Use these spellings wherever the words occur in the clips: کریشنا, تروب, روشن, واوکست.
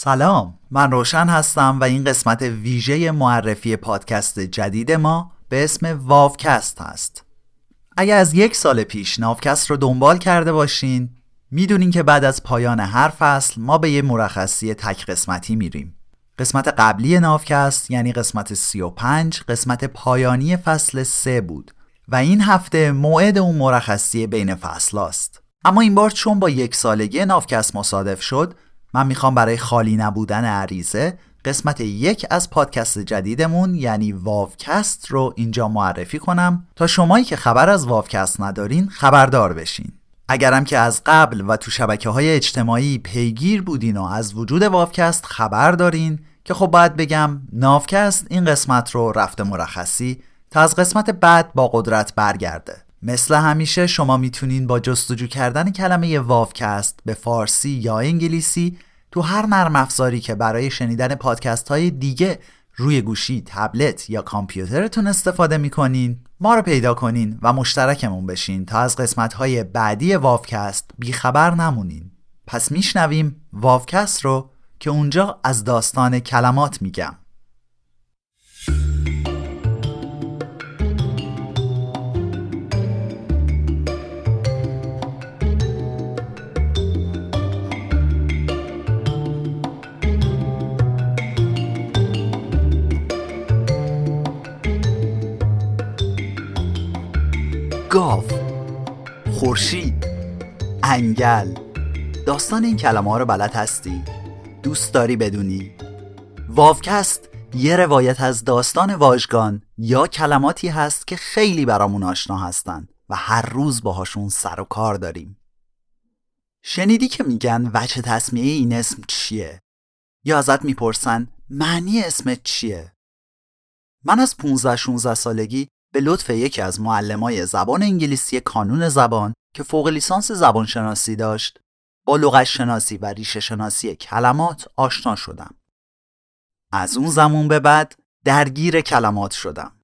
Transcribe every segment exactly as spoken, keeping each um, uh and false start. سلام، من روشن هستم و این قسمت ویژه معرفی پادکست جدید ما به اسم واوکست هست. اگر از یک سال پیش واوکست رو دنبال کرده باشین، میدونین که بعد از پایان هر فصل ما به یه مرخصی تک قسمتی میریم. قسمت قبلی واوکست یعنی قسمت سی و پنج قسمت پایانی فصل سه بود و این هفته موعد اون مرخصی بین فصل هاست. اما این بار چون با یک سالگی واوکست مصادف شد، من میخوام برای خالی نبودن عریضه قسمت یک از پادکست جدیدمون یعنی واوکست رو اینجا معرفی کنم تا شمایی که خبر از واوکست ندارین خبردار بشین. اگرم که از قبل و تو شبکه‌های اجتماعی پیگیر بودین و از وجود واوکست خبر دارین که خب باید بگم واوکست این قسمت رو رفته مرخصی تا از قسمت بعد با قدرت برگرده. مثل همیشه شما میتونین با جستجو کردن کلمه واوکست به فارسی یا انگلیسی تو هر نرم افزاری که برای شنیدن پادکست های دیگه روی گوشی، تبلت یا کامپیوترتون استفاده میکنین ما رو پیدا کنین و مشترکمون بشین تا از قسمت های بعدی واوکست بیخبر نمونین. پس میشنویم واوکست رو که اونجا از داستان کلمات میگم. گاو، خورشید، انگل. داستان این کلمه ها رو بلد هستی؟ دوست داری بدونی؟ واوکست یه روایت از داستان واژگان یا کلماتی هست که خیلی برامون آشنا هستن و هر روز باهاشون سر و کار داریم. شنیدی که میگن وجه تسمیه این اسم چیه؟ یا ازت میپرسن معنی اسمت چیه؟ من از پانزده شانزده سالگی به لطف یکی از معلمای زبان انگلیسی کانون زبان که فوق لیسانس زبان شناسی داشت با لغت شناسی و ریشه شناسی کلمات آشنا شدم. از اون زمان به بعد درگیر کلمات شدم.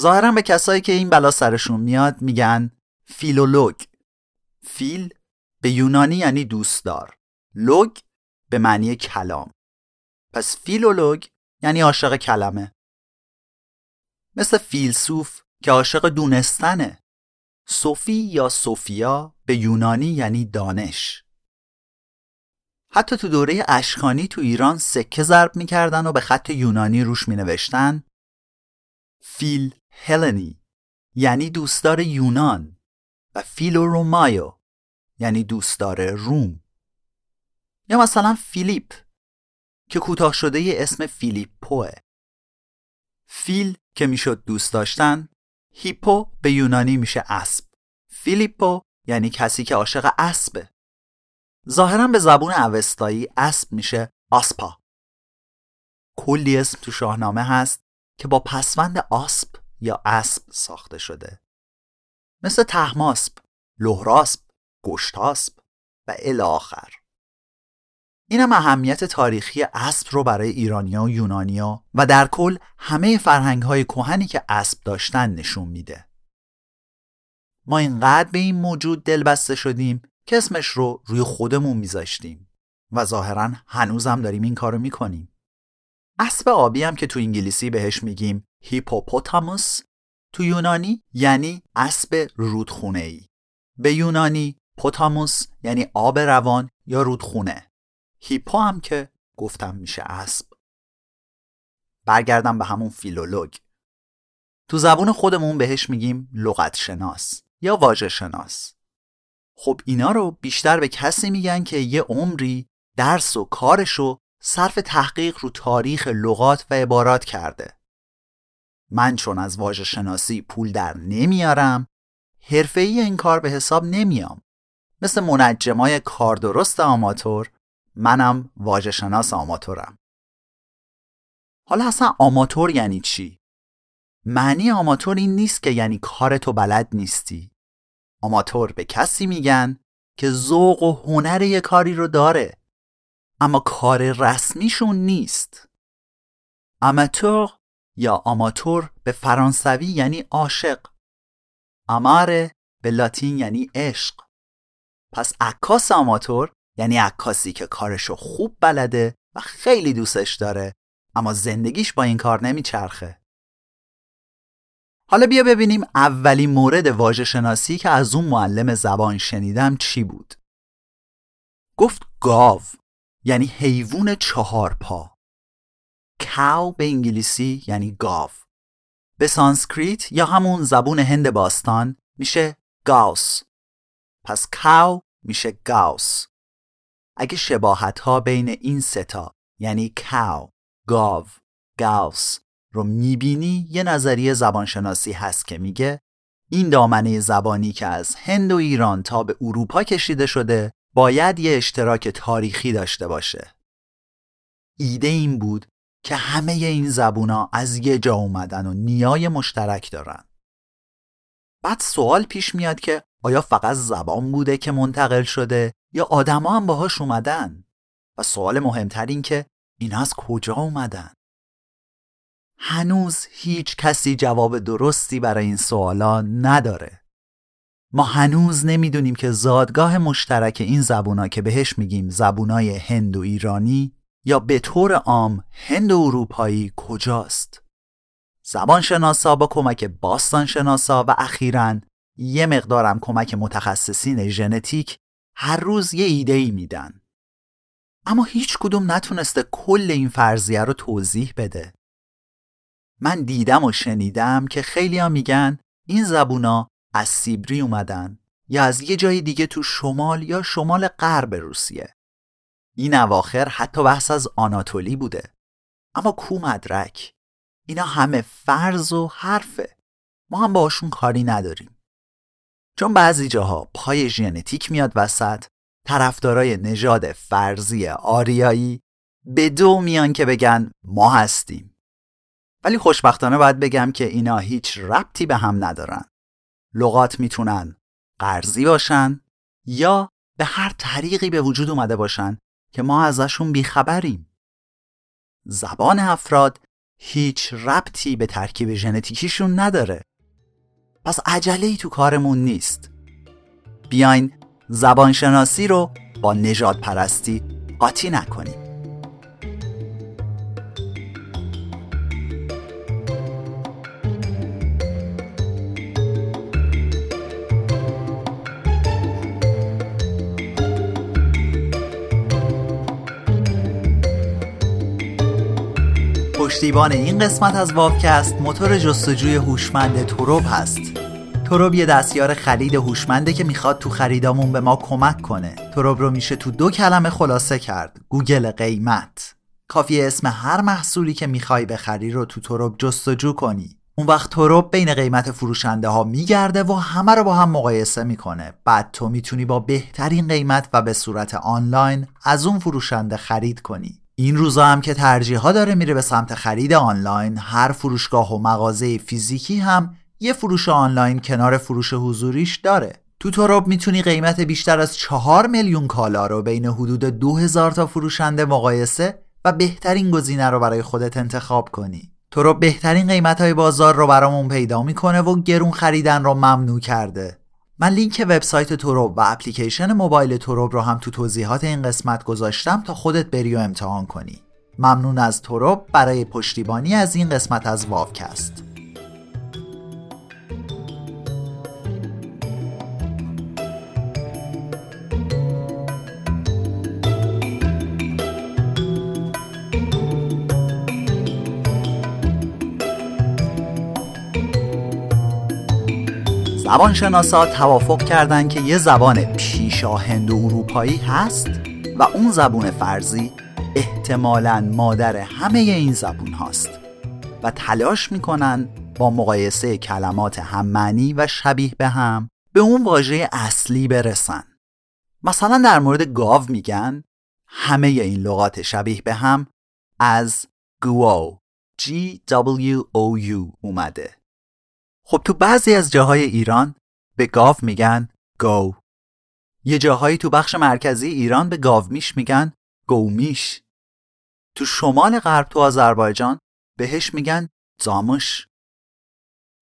ظاهرا به کسایی که این بلا سرشون میاد میگن فیلولوگ. فیل به یونانی یعنی دوستدار، لوگ به معنی کلام. پس فیلولوگ یعنی عاشق کلمه، مثل فیلسوف که عاشق دونستنه. صوفی یا صوفیا به یونانی یعنی دانش. حتی تو دوره اشکانی تو ایران سکه ضرب می‌کردن و به خط یونانی روش می‌نوشتن فیل هلنی یعنی دوستدار یونان و فیلو رومایو یعنی دوستدار روم. یا مثلا فیلیپ که کوتاه شده ی اسم فیلیپوه. فیل که میشد دوست داشتن، هیپو به یونانی میشه اسب. فیلیپو یعنی کسی که عاشق اسبه. ظاهرا به زبون اوستایی اسب میشه آسپا. کلی اسم تو شاهنامه هست که با پسوند آسپ یا اسب ساخته شده، مثل طهماسپ، لهراسپ، گشتاسپ و الی آخر. اینم اهمیت تاریخی اسب رو برای ایرانیا و یونانیا و در کل همه فرهنگ‌های کهنی که اسب داشتن نشون میده. ما اینقدر به این موجود دلبسته شدیم که اسمش رو روی خودمون میذاشتیم و ظاهراً هنوزم داریم این کارو میکنیم. اسب آبی هم که تو انگلیسی بهش میگیم هیپوپوتاموس، تو یونانی یعنی اسب رودخونه‌ای. به یونانی پوتاموس یعنی آب روان یا رودخونه. هیپو هم که گفتم میشه اسب. برگردم به همون فیلولوگ. تو زبون خودمون بهش میگیم لغت شناس یا واژه شناس. خب اینا رو بیشتر به کسی میگن که یه عمری درس و کارشو صرف تحقیق رو تاریخ لغات و عبارات کرده. من چون از واژه شناسی پول در نمیارم، حرفه‌ای این کار به حساب نمیام. مثل منجمای کاردرست آماتور، منم واژه شناس آماتورم. حالا اصلا آماتور یعنی چی؟ معنی آماتور این نیست که یعنی کارتو بلد نیستی. آماتور به کسی میگن که ذوق و هنر یه کاری رو داره اما کار رسمیشون نیست. آماتور یا آماتور به فرانسوی یعنی عاشق. آماره به لاتین یعنی عشق. پس عکاس آماتور یعنی عکاسی که کارشو خوب بلده و خیلی دوستش داره اما زندگیش با این کار نمیچرخه. حالا بیا ببینیم اولین مورد واژه شناسی که از اون معلم زبان شنیدم چی بود. گفت گاو، یعنی حیوان چهار پا. کاو به انگلیسی یعنی گاو. به سانسکریت یا همون زبون هند باستان میشه گاوس. پس کاو میشه گاوس. اگه شباهت ها بین این سه تا یعنی کاو، گاو، گاوس رو میبینی، یه نظریه زبانشناسی هست که میگه این دامنه زبانی که از هند و ایران تا به اروپا کشیده شده باید یه اشتراک تاریخی داشته باشه. ایده این بود که همه این زبونا از یه جا اومدن و نیای مشترک دارن. بعد سوال پیش میاد که آیا فقط زبان بوده که منتقل شده یا آدما هم باهاش اومدن؟ و سوال مهمتر این که اینا از کجا اومدن؟ هنوز هیچ کسی جواب درستی برای این سوالا نداره. ما هنوز نمیدونیم که زادگاه مشترک این زبونا که بهش میگیم زبونای هند و ایرانی یا به طور عام هند و اروپایی کجاست. زبانشناسا با کمک باستانشناسا و اخیراً یه مقدارم کمک متخصصین ژنتیک هر روز یه ایده‌ای میدن. اما هیچ کدوم نتونسته کل این فرضیه رو توضیح بده. من دیدم و شنیدم که خیلی‌ها میگن این زبونا از سیبری اومدن یا از یه جای دیگه تو شمال یا شمال غرب روسیه. این اواخر حتی بحث از آناتولی بوده. اما کو مدرک؟ اینا همه فرض و حرفه. ما هم باشون کاری نداریم. چون بعضی جاها پای ژنتیک میاد وسط، طرفدارای نژاد فرضی آریایی به دو میان که بگن ما هستیم. ولی خوشبختانه باید بگم که اینا هیچ ربطی به هم ندارن. لغات میتونن قرضی باشن یا به هر طریقی به وجود اومده باشن که ما ازشون بیخبریم. زبان افراد هیچ ربطی به ترکیب ژنتیکیشون نداره. پس عجله‌ای تو کارمون نیست. بیاین زبانشناسی رو با نژاد پرستی قاطی نکنیم. پشتیبان این قسمت از واوکست موتور جستجوی هوشمند تروب هست. تروب یه دستیار خرید هوشمنده که میخواد تو خریدامون به ما کمک کنه. تروب رو میشه تو دو کلمه خلاصه کرد: گوگل قیمت. کافیه اسم هر محصولی که میخوای بخری رو تو تروب جستجو کنی. اون وقت تروب بین قیمت فروشنده ها میگرده و همه رو با هم مقایسه میکنه. بعد تو میتونی با بهترین قیمت و به صورت آنلاین از اون فروشنده خرید کنی. این روزا هم که ترجیحا داره میره به سمت خرید آنلاین، هر فروشگاه و مغازه فیزیکی هم یه فروش آنلاین کنار فروش حضوریش داره. تو تروب میتونی قیمت بیشتر از چهار میلیون کالا رو بین حدود دو هزار تا فروشنده مقایسه و بهترین گزینه رو برای خودت انتخاب کنی. تروب بهترین قیمت‌های بازار رو برامون پیدا میکنه و گرون خریدن رو ممنوع کرده. من لینک وبسایت تروب و اپلیکیشن موبایل تروب رو هم تو توضیحات این قسمت گذاشتم تا خودت بری و امتحان کنی. ممنون از تروب برای پشتیبانی از این قسمت از واوکست. زبانشناسا توافق کردن که یه زبان پیشا هند و اروپایی هست و اون زبون فرضی احتمالاً مادر همه این زبون هاست و تلاش میکنن با مقایسه کلمات هم معنی و شبیه به هم به اون واژه اصلی برسن. مثلا در مورد گاو میگن همه این لغات شبیه به هم از گوو جی دبلیو او یو اومده. خب تو بعضی از جاهای ایران به گاو میگن گاو. یه جاهایی تو بخش مرکزی ایران به گاومیش میگن گومیش. تو شمال غرب تو آذربایجان بهش میگن زامش.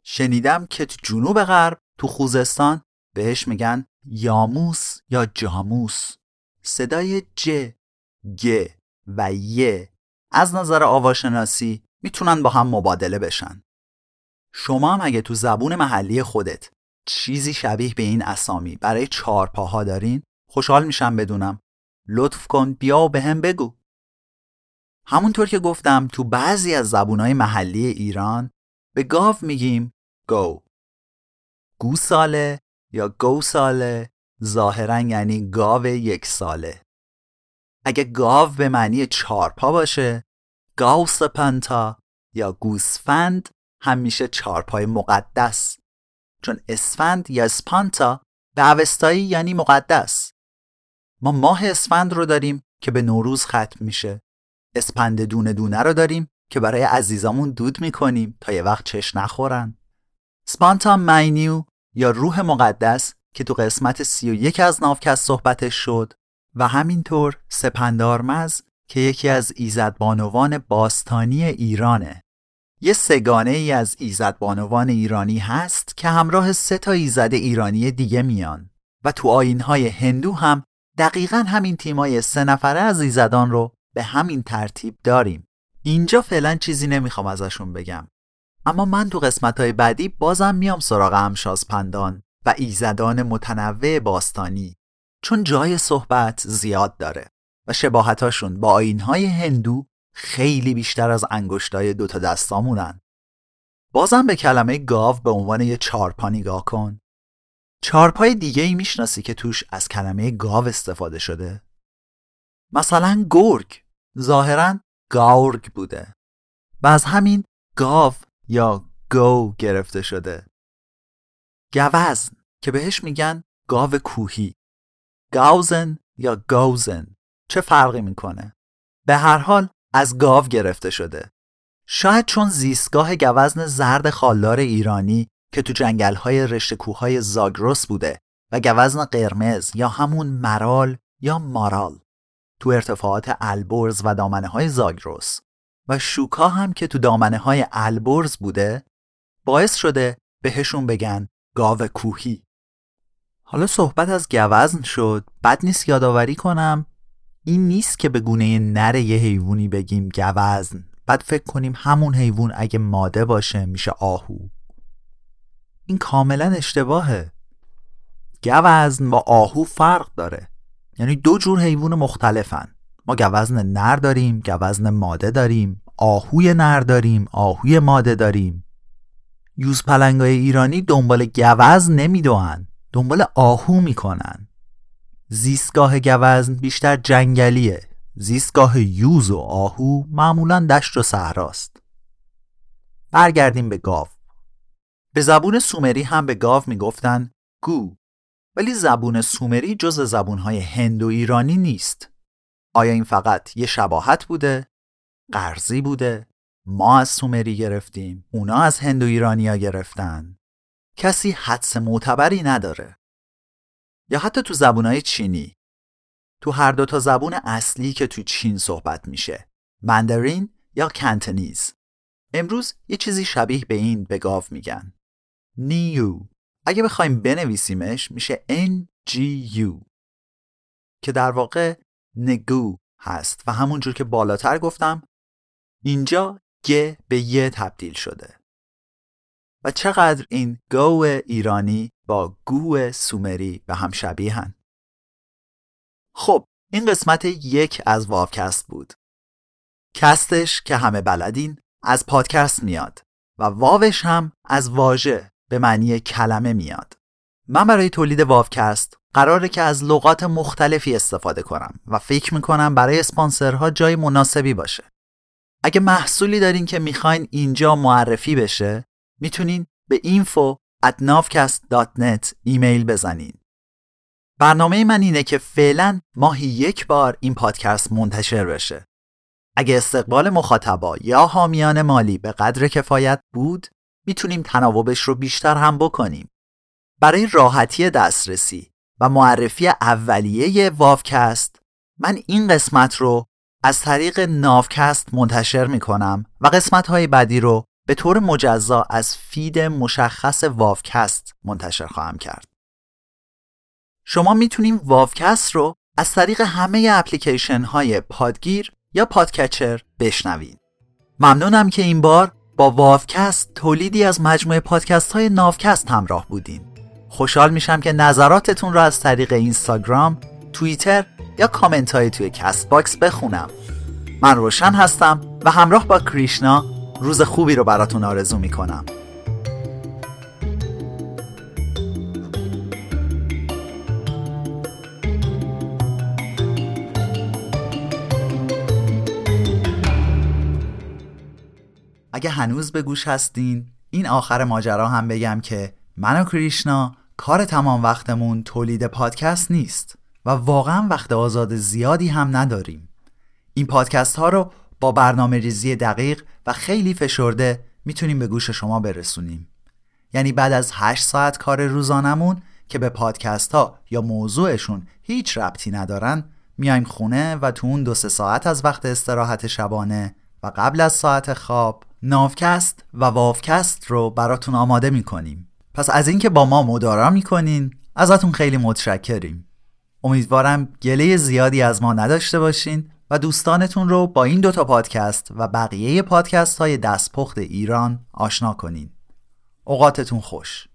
شنیدم که تو جنوب غرب تو خوزستان بهش میگن یاموس یا جاموس. صدای ج، گ و ی از نظر آواشناسی میتونن با هم مبادله بشن. شما هم اگه تو زبون محلی خودت چیزی شبیه به این اسامی برای چهار پاها دارین، خوشحال میشم بدونم. لطف کن بیا و به هم بگو. همونطور که گفتم تو بعضی از زبونهای محلی ایران به گاو میگیم گو، گو ساله یا گو ساله، ظاهرا یعنی گاو یک ساله. اگه گاو به معنی چارپا باشه، گاوس پنتا یا گوسفند همیشه چارپای مقدس، چون اسفند یا اسپانتا به اوستایی یعنی مقدس. ما ماه اسفند رو داریم که به نوروز ختم میشه، اسپند دونه دونه رو داریم که برای عزیزامون دود میکنیم تا یه وقت چش نخورن. اسپانتا مینیو یا روح مقدس که تو قسمت سی و یک از ناوکست صحبتش شد، و همینطور سپندارمز که یکی از ایزدبانوان باستانی ایرانه. یه سگانه ای از ایزدبانوان ایرانی هست که همراه سه تا ایزد ایرانی دیگه میان و تو آیین‌های هندو هم دقیقاً همین تیمای سه نفره از ایزدان رو به همین ترتیب داریم. اینجا فعلا چیزی نمیخوام ازشون بگم، اما من تو قسمت‌های بعدی بازم میام سراغ همشازپندان و ایزدان متنوع باستانی، چون جای صحبت زیاد داره و شباهتاشون با آیین‌های هندو خیلی بیشتر از انگشتای دوتا دستامونن. بازم به کلمه گاو به عنوان یه چارپا نگاه کن. چارپای دیگه ای میشناسی که توش از کلمه گاو استفاده شده؟ مثلا گرگ ظاهرن گاورگ بوده و از همین گاو یا گو گرفته شده. گوزن که بهش میگن گاو کوهی، گاوزن یا گاوزن چه فرقی میکنه؟ به هر حال از گاو گرفته شده، شاید چون زیستگاه گوزن زرد خالدار ایرانی که تو جنگل‌های رشته‌کوه‌های زاگرس بوده و گوزن قرمز یا همون مرال یا مارال تو ارتفاعات البرز و دامنه‌های زاگرس و شوکا هم که تو دامنه‌های البرز بوده باعث شده بهشون بگن گاو کوهی. حالا صحبت از گوزن شد، بد نیست یادآوری کنم این نیست که به گونه نر یه حیوانی بگیم گوزن بعد فکر کنیم همون حیوان اگه ماده باشه میشه آهو. این کاملا اشتباهه. گوزن با آهو فرق داره، یعنی دو جور حیوان مختلفن. ما گوزن نر داریم، گوزن ماده داریم، آهوی نر داریم، آهوی ماده داریم. یوز پلنگای ایرانی دنبال گوزن نمیدوئن، دنبال آهو میکنن. زیستگاه گوزن بیشتر جنگلیه، زیستگاه یوز و آهو معمولاً دشت و صحراست. برگردیم به گاو. به زبون سومری هم به گاو میگفتن گو، ولی زبون سومری جز زبونهای هندو ایرانی نیست. آیا این فقط یه شباهت بوده؟ قرضی بوده؟ ما از سومری گرفتیم، اونا از هندو ایرانیا گرفتن. کسی حدس معتبری نداره. یا حتی تو زبونهای چینی، تو هر دو تا زبون اصلی که تو چین صحبت میشه، ماندارین یا کانتونیز، امروز یه چیزی شبیه به این به گاو میگن. نیو اگه بخوایم بنویسیمش میشه ان جی یو که در واقع نگو هست و همونجور که بالاتر گفتم اینجا گ به ی تبدیل شده. و چقدر این گو ایرانی با گو سومری به هم شبیهن. خب این قسمت یک از واوکست بود. کستش که همه بلدین از پادکست میاد و واوش هم از واژه به معنی کلمه میاد. من برای تولید واوکست قراره که از لغات مختلفی استفاده کنم و فکر میکنم برای اسپانسرها جای مناسبی باشه. اگه محصولی دارین که میخواین اینجا معرفی بشه میتونین به اینفو ات ناوکست دات نت ایمیل بزنین. برنامه من اینه که فعلا ماهی یک بار این پادکست منتشر بشه. اگه استقبال مخاطبا یا حامیان مالی به قدر کفایت بود میتونیم تناوبش رو بیشتر هم بکنیم. برای راحتی دسترسی و معرفی اولیه واوکست من این قسمت رو از طریق ناوکست منتشر میکنم و قسمت‌های بعدی رو به طور مجزا از فید مشخص واوکست منتشر خواهم کرد. شما میتونیم واوکست رو از طریق همه اپلیکیشن های پادگیر یا پادکچر بشنوید. ممنونم که این بار با واوکست، تولیدی از مجموعه پادکست های ناوکست، همراه بودین. خوشحال میشم که نظراتتون رو از طریق اینستاگرام، توییتر یا کامنت های توی کست باکس بخونم. من روشن هستم و همراه با کریشنا روز خوبی رو براتون آرزو میکنم. اگه هنوز به گوش هستین، این آخر ماجرا هم بگم که من و کریشنا کار تمام وقتمون تولید پادکست نیست و واقعا وقت آزاد زیادی هم نداریم. این پادکست ها رو با برنامه ریزی دقیق و خیلی فشرده میتونیم به گوش شما برسونیم. یعنی بعد از هشت ساعت کار روزانمون که به پادکست ها یا موضوعشون هیچ ربطی ندارن، میایم خونه و تو اون دو سه ساعت از وقت استراحت شبانه و قبل از ساعت خواب ناوکست و واوکست رو براتون آماده میکنیم. پس از اینکه با ما مدارا میکنین ازتون خیلی متشکریم. امیدوارم گله زیادی از ما نداشته باشین و دوستانتون رو با این دوتا پادکست و بقیه پادکست های دستپخت ایران آشنا کنین. اوقاتتون خوش.